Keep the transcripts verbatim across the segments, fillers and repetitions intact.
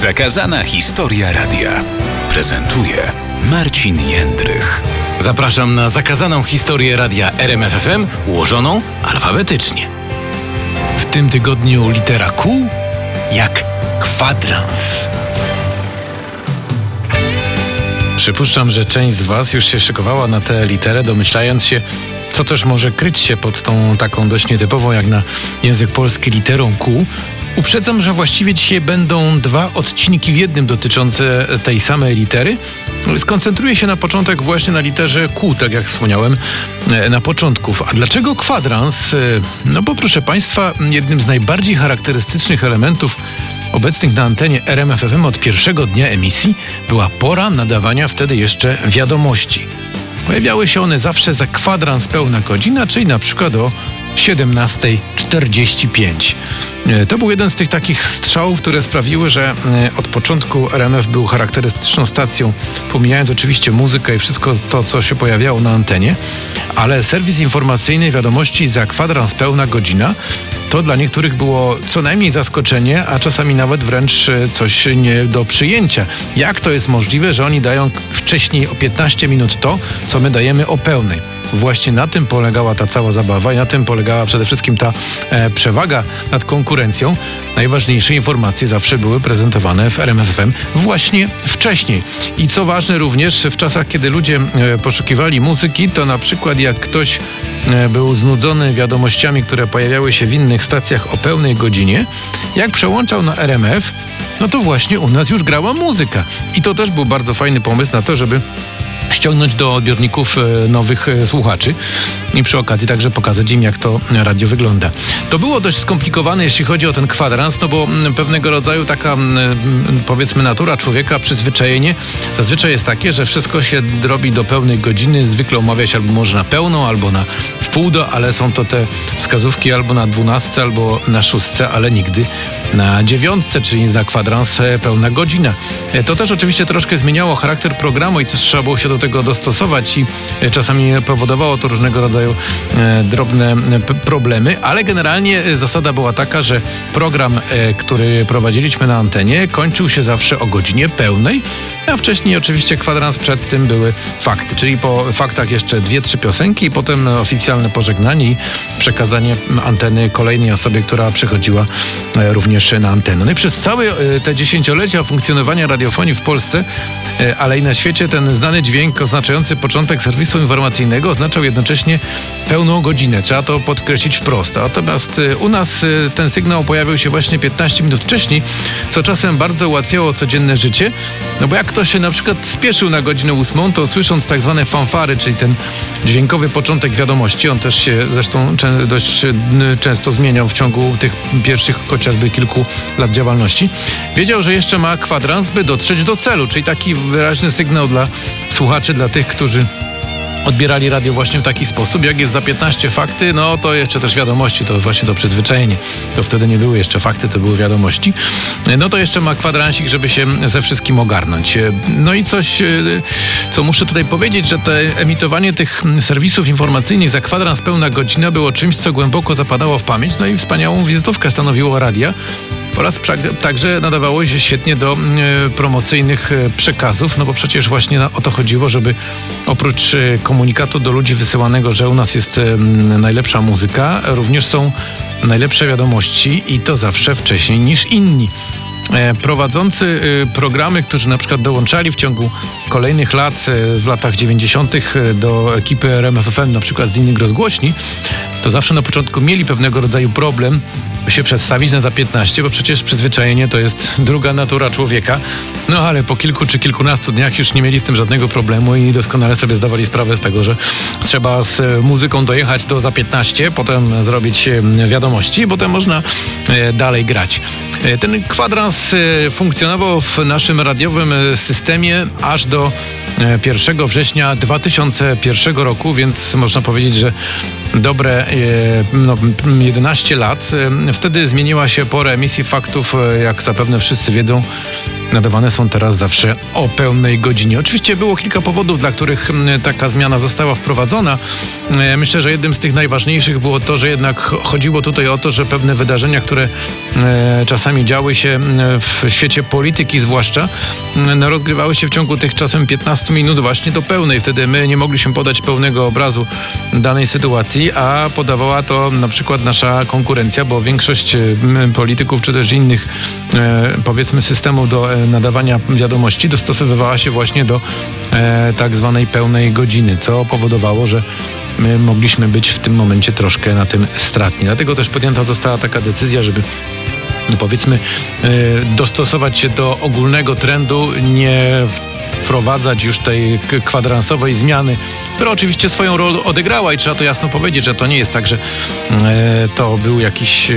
Zakazana Historia Radia prezentuje Marcin Jędrych. Zapraszam na Zakazaną Historię Radia R M F F M ułożoną alfabetycznie. W tym tygodniu litera Q jak kwadrans. Przypuszczam, że część z Was już się szykowała na tę literę, domyślając się, co też może kryć się pod tą taką dość nietypową jak na język polski literą Q. Uprzedzam, że właściwie dzisiaj będą dwa odcinki w jednym dotyczące tej samej litery. Skoncentruję się na początek właśnie na literze Q, tak jak wspomniałem na początków. A dlaczego kwadrans? No bo proszę Państwa, jednym z najbardziej charakterystycznych elementów obecnych na antenie R M F F M od pierwszego dnia emisji była pora nadawania wtedy jeszcze wiadomości. Pojawiały się one zawsze za kwadrans pełna godzina, czyli na przykład o siedemnasta czterdzieści pięć. To był jeden z tych takich strzałów, które sprawiły, że od początku R M F był charakterystyczną stacją, pomijając oczywiście muzykę i wszystko to, co się pojawiało na antenie, ale serwis informacyjny wiadomości za kwadrans pełna godzina to dla niektórych było co najmniej zaskoczenie, a czasami nawet wręcz coś nie do przyjęcia. Jak to jest możliwe, że oni dają wcześniej o piętnaście minut to, co my dajemy o pełnej? Właśnie na tym polegała ta cała zabawa i na tym polegała przede wszystkim ta e, przewaga nad konkurencją. Najważniejsze informacje zawsze były prezentowane w R M F F M właśnie wcześniej. I co ważne również, w czasach, kiedy ludzie e, poszukiwali muzyki, to na przykład jak ktoś e, był znudzony wiadomościami, które pojawiały się w innych stacjach o pełnej godzinie, jak przełączał na R M F, no to właśnie u nas już grała muzyka. I to też był bardzo fajny pomysł na to, żeby ściągnąć do odbiorników nowych słuchaczy i przy okazji także pokazać im, jak to radio wygląda. To było dość skomplikowane, jeśli chodzi o ten kwadrans, no bo pewnego rodzaju taka, powiedzmy, natura człowieka, przyzwyczajenie zazwyczaj jest takie, że wszystko się robi do pełnej godziny, zwykle omawia się albo może na pełną, albo na wpół do, ale są to te wskazówki albo na dwunastce, albo na szóstce, ale nigdy na dziewiątce, czyli za kwadrans pełna godzina. To też oczywiście troszkę zmieniało charakter programu i też trzeba było się do tego dostosować i czasami powodowało to różnego rodzaju drobne problemy, ale generalnie zasada była taka, że program, który prowadziliśmy na antenie, kończył się zawsze o godzinie pełnej, a wcześniej oczywiście kwadrans przed tym były fakty, czyli po faktach jeszcze dwie, trzy piosenki i potem oficjalne pożegnanie i przekazanie anteny kolejnej osobie, która przychodziła również na antenę. No i przez całe te dziesięciolecia funkcjonowania radiofonii w Polsce, ale i na świecie, ten znany dźwięk oznaczający początek serwisu informacyjnego oznaczał jednocześnie pełną godzinę. Trzeba to podkreślić wprost. Natomiast u nas ten sygnał pojawił się właśnie piętnaście minut wcześniej, co czasem bardzo ułatwiało codzienne życie, no bo jak ktoś się na przykład spieszył na godzinę ósmą, to słysząc tak zwane fanfary, czyli ten dźwiękowy początek wiadomości, on też się zresztą dość często zmieniał w ciągu tych pierwszych chociażby kilku lat działalności, wiedział, że jeszcze ma kwadrans, by dotrzeć do celu, czyli taki wyraźny sygnał dla słuchaczy, dla tych, którzy odbierali radio właśnie w taki sposób. Jak jest za piętnaście fakty, no to jeszcze też wiadomości, to właśnie to przyzwyczajenie. To wtedy nie były jeszcze fakty, to były wiadomości. No to jeszcze ma kwadransik, żeby się ze wszystkim ogarnąć. No i coś, co muszę tutaj powiedzieć, że te emitowanie tych serwisów informacyjnych za kwadrans pełna godzina było czymś, co głęboko zapadało w pamięć, no i wspaniałą wizytówkę stanowiło radia. Oraz także nadawało się świetnie do promocyjnych przekazów, no bo przecież właśnie o to chodziło, żeby oprócz komunikatu do ludzi wysyłanego, że u nas jest najlepsza muzyka, również są najlepsze wiadomości i to zawsze wcześniej niż inni. Prowadzący programy, którzy na przykład dołączali w ciągu kolejnych lat, w latach dziewięćdziesiątych do ekipy R M F F M, na przykład z innych rozgłośni, to zawsze na początku mieli pewnego rodzaju problem, by się przestawić na za piętnaście, bo przecież przyzwyczajenie to jest druga natura człowieka. No ale po kilku czy kilkunastu dniach już nie mieli z tym żadnego problemu i doskonale sobie zdawali sprawę z tego, że trzeba z muzyką dojechać do za piętnaście, potem zrobić wiadomości i potem można dalej grać. Ten kwadrans funkcjonował w naszym radiowym systemie aż do pierwszego września dwa tysiące pierwszego roku, więc można powiedzieć, że dobre no, jedenaście lat. Wtedy zmieniła się pora emisji faktów. Jak zapewne wszyscy wiedzą, nadawane są teraz zawsze o pełnej godzinie. Oczywiście było kilka powodów, dla których taka zmiana została wprowadzona. Myślę, że jednym z tych najważniejszych było to, że jednak chodziło tutaj o to, że pewne wydarzenia, które czasami działy się w świecie polityki zwłaszcza, no, rozgrywały się w ciągu tych czasem piętnastu minut właśnie do pełnej. Wtedy my nie mogliśmy podać pełnego obrazu danej sytuacji, a podawała to na przykład nasza konkurencja, bo większość polityków czy też innych, powiedzmy, systemów do nadawania wiadomości dostosowywała się właśnie do tak zwanej pełnej godziny, co powodowało, że my mogliśmy być w tym momencie troszkę na tym stratni. Dlatego też podjęta została taka decyzja, żeby powiedzmy dostosować się do ogólnego trendu, nie wprowadzać już tej kwadransowej zmiany, która oczywiście swoją rolę odegrała i trzeba to jasno powiedzieć, że to nie jest tak, że to był jakiś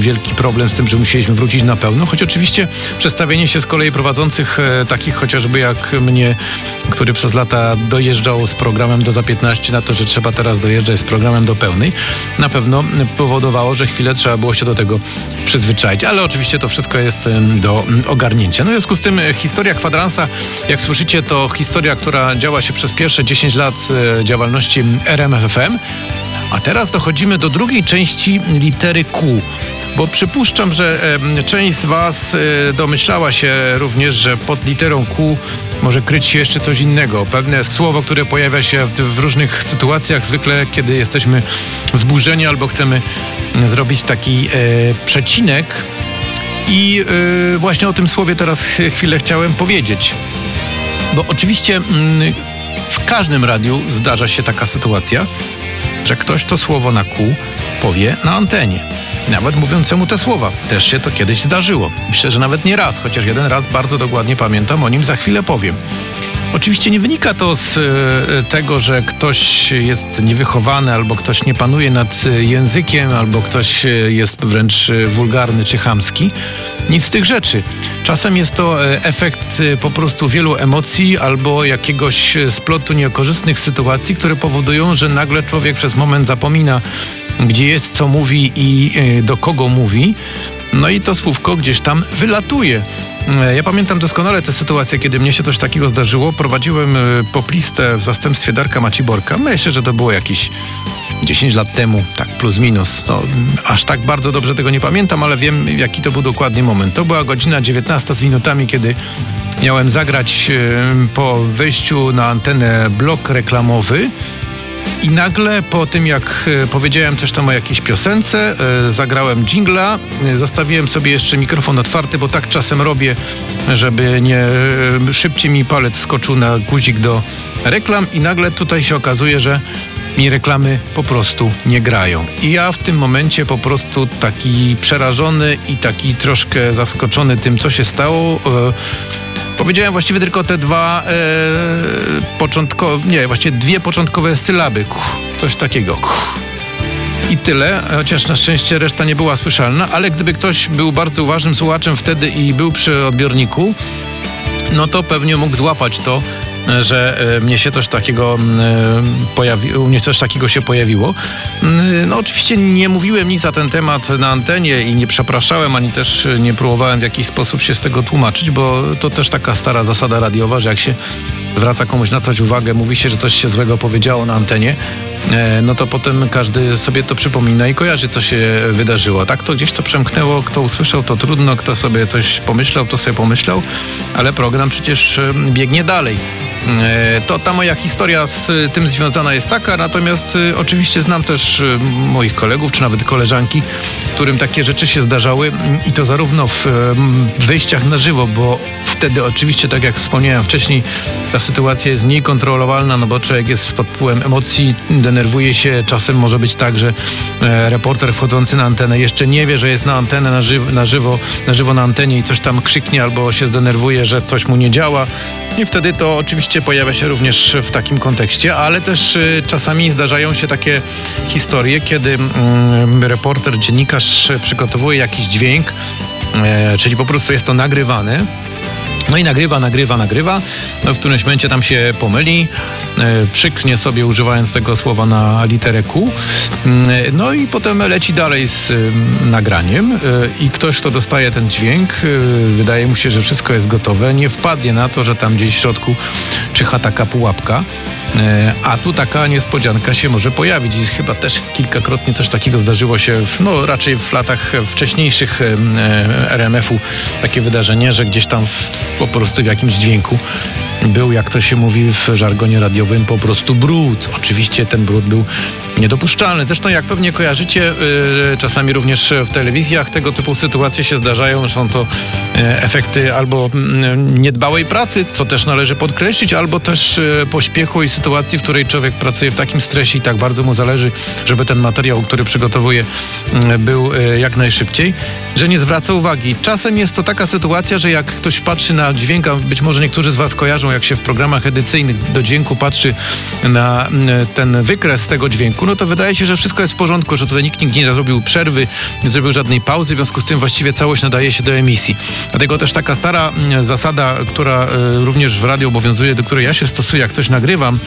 wielki problem z tym, że musieliśmy wrócić na pełno, choć oczywiście przestawienie się z kolei prowadzących, takich chociażby jak mnie, który przez lata dojeżdżał z programem do za piętnaście na to, że trzeba teraz dojeżdżać z programem do pełnej, na pewno powodowało, że chwilę trzeba było się do tego przyzwyczaić, ale oczywiście to wszystko jest do ogarnięcia. No w związku z tym historia kwadransa, jak słyszycie, to historia, która działa się przez pierwsze dziesięć lat działalności R M F F M. A teraz dochodzimy do drugiej części litery Q, bo przypuszczam, że część z Was domyślała się również, że pod literą Q może kryć się jeszcze coś innego. Pewne słowo, które pojawia się w różnych sytuacjach, zwykle kiedy jesteśmy wzburzeni albo chcemy zrobić taki przecinek. I właśnie o tym słowie teraz chwilę chciałem powiedzieć. Bo oczywiście w każdym radiu zdarza się taka sytuacja, że ktoś to słowo na Q powie na antenie. I nawet mówiącemu te słowa też się to kiedyś zdarzyło. Myślę, że nawet nie raz, chociaż jeden raz bardzo dokładnie pamiętam, o nim za chwilę powiem. Oczywiście nie wynika to z tego, że ktoś jest niewychowany, albo ktoś nie panuje nad językiem, albo ktoś jest wręcz wulgarny czy chamski. Nic z tych rzeczy. Czasem jest to efekt po prostu wielu emocji albo jakiegoś splotu niekorzystnych sytuacji, które powodują, że nagle człowiek przez moment zapomina, gdzie jest, co mówi i do kogo mówi. No i to słówko gdzieś tam wylatuje. Ja pamiętam doskonale tę sytuację, kiedy mnie się coś takiego zdarzyło. Prowadziłem poplistę w zastępstwie Darka Maciborka. Myślę, że to było jakieś dziesięć lat temu, tak plus minus. No, aż tak bardzo dobrze tego nie pamiętam, ale wiem, jaki to był dokładnie moment. To była godzina dziewiętnasta z minutami, kiedy miałem zagrać po wejściu na antenę blok reklamowy. I nagle po tym, jak powiedziałem coś tam o jakiejś piosence, zagrałem dżingla, zostawiłem sobie jeszcze mikrofon otwarty, bo tak czasem robię, żeby nie szybciej mi palec skoczył na guzik do reklam i nagle tutaj się okazuje, że mi reklamy po prostu nie grają. I ja w tym momencie po prostu taki przerażony i taki troszkę zaskoczony tym, co się stało, powiedziałem właściwie tylko te dwa e, początkowe, nie, właściwie dwie początkowe sylaby. Kuch, coś takiego. Kuch. I tyle, chociaż na szczęście reszta nie była słyszalna, ale gdyby ktoś był bardzo uważnym słuchaczem wtedy i był przy odbiorniku, no to pewnie mógł złapać to, że mnie się coś takiego pojawi, u mnie coś takiego się pojawiło. No oczywiście nie mówiłem nic na ten temat na antenie i nie przepraszałem, ani też nie próbowałem w jakiś sposób się z tego tłumaczyć, bo to też taka stara zasada radiowa, że jak się zwraca komuś na coś uwagę, mówi się, że coś się złego powiedziało na antenie, no to potem każdy sobie to przypomina i kojarzy, co się wydarzyło. Tak to gdzieś to przemknęło, kto usłyszał, to trudno, kto sobie coś pomyślał, to sobie pomyślał, ale program przecież biegnie dalej. To ta moja historia z tym związana jest taka, natomiast oczywiście znam też moich kolegów, czy nawet koleżanki, którym takie rzeczy się zdarzały i to zarówno w wejściach na żywo, bo wtedy oczywiście, tak jak wspomniałem wcześniej, ta sytuacja jest mniej kontrolowalna, no bo człowiek jest pod wpływem emocji, denerwuje się, czasem może być tak, że reporter wchodzący na antenę jeszcze nie wie, że jest na antenę na żywo, na żywo, na żywo na antenie i coś tam krzyknie albo się zdenerwuje, że coś mu nie działa i wtedy to oczywiście pojawia się również w takim kontekście, ale też czasami zdarzają się takie historie, kiedy reporter, dziennikarz przygotowuje jakiś dźwięk, czyli po prostu jest to nagrywane No i nagrywa, nagrywa, nagrywa. No w którymś momencie tam się pomyli, przyknie sobie, używając tego słowa, na literę Q. No i potem leci dalej z nagraniem i ktoś, kto dostaje ten dźwięk, wydaje mu się, że wszystko jest gotowe, nie wpadnie na to, że tam gdzieś w środku czyha taka pułapka. A tu taka niespodzianka się może pojawić i chyba też kilkakrotnie coś takiego zdarzyło się, w, no raczej w latach wcześniejszych R M F u, takie wydarzenie, że gdzieś tam w, po prostu w jakimś dźwięku był, jak to się mówi w żargonie radiowym, po prostu brud. Oczywiście ten brud był niedopuszczalny. Zresztą, jak pewnie kojarzycie, czasami również w telewizjach tego typu sytuacje się zdarzają. Są to efekty albo niedbałej pracy, co też należy podkreślić, albo też pośpiechu i sytuacji, w której człowiek pracuje w takim stresie i tak bardzo mu zależy, żeby ten materiał, który przygotowuje, był jak najszybciej, że nie zwraca uwagi. Czasem jest to taka sytuacja, że jak ktoś patrzy na dźwięk, a być może niektórzy z was kojarzą, jak się w programach edycyjnych do dźwięku patrzy na ten wykres tego dźwięku, no to wydaje się, że wszystko jest w porządku, że tutaj nikt, nikt nie zrobił przerwy, nie zrobił żadnej pauzy, w związku z tym właściwie całość nadaje się do emisji. Dlatego też taka stara zasada, która również w radiu obowiązuje, do której ja się stosuję, jak coś nagrywam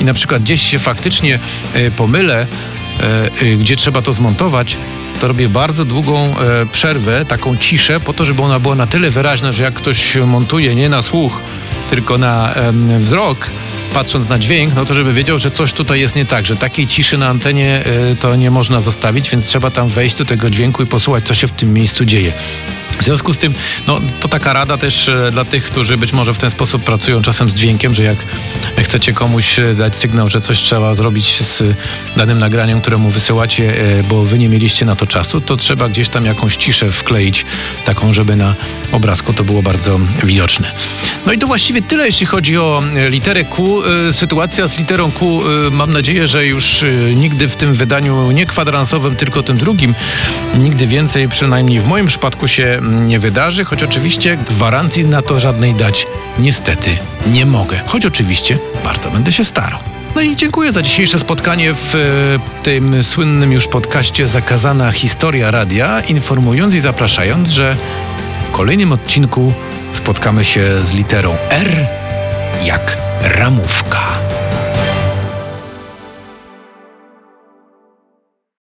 i na przykład gdzieś się faktycznie pomylę, gdzie trzeba to zmontować, to robię bardzo długą przerwę, taką ciszę, po to, żeby ona była na tyle wyraźna, że jak ktoś montuje nie na słuch, tylko na wzrok, patrząc na dźwięk, no to żeby wiedział, że coś tutaj jest nie tak, że takiej ciszy na antenie y, to nie można zostawić, więc trzeba tam wejść do tego dźwięku i posłuchać, co się w tym miejscu dzieje. W związku z tym, no to taka rada też y, dla tych, którzy być może w ten sposób pracują czasem z dźwiękiem, że jak chcecie komuś dać sygnał, że coś trzeba zrobić z danym nagraniem, któremu wysyłacie, y, bo wy nie mieliście na to czasu, to trzeba gdzieś tam jakąś ciszę wkleić, taką, żeby na obrazku to było bardzo widoczne. No i to właściwie tyle, jeśli chodzi o literę Q. Sytuacja z literą Q, mam nadzieję, że już nigdy w tym wydaniu nie kwadransowym, tylko tym drugim, nigdy więcej, przynajmniej w moim przypadku, się nie wydarzy, choć oczywiście gwarancji na to żadnej dać niestety nie mogę, choć oczywiście bardzo będę się starał. No i dziękuję za dzisiejsze spotkanie w tym słynnym już podcaście Zakazana Historia Radia, informując i zapraszając, że w kolejnym odcinku spotkamy się z literą R jak ramówka.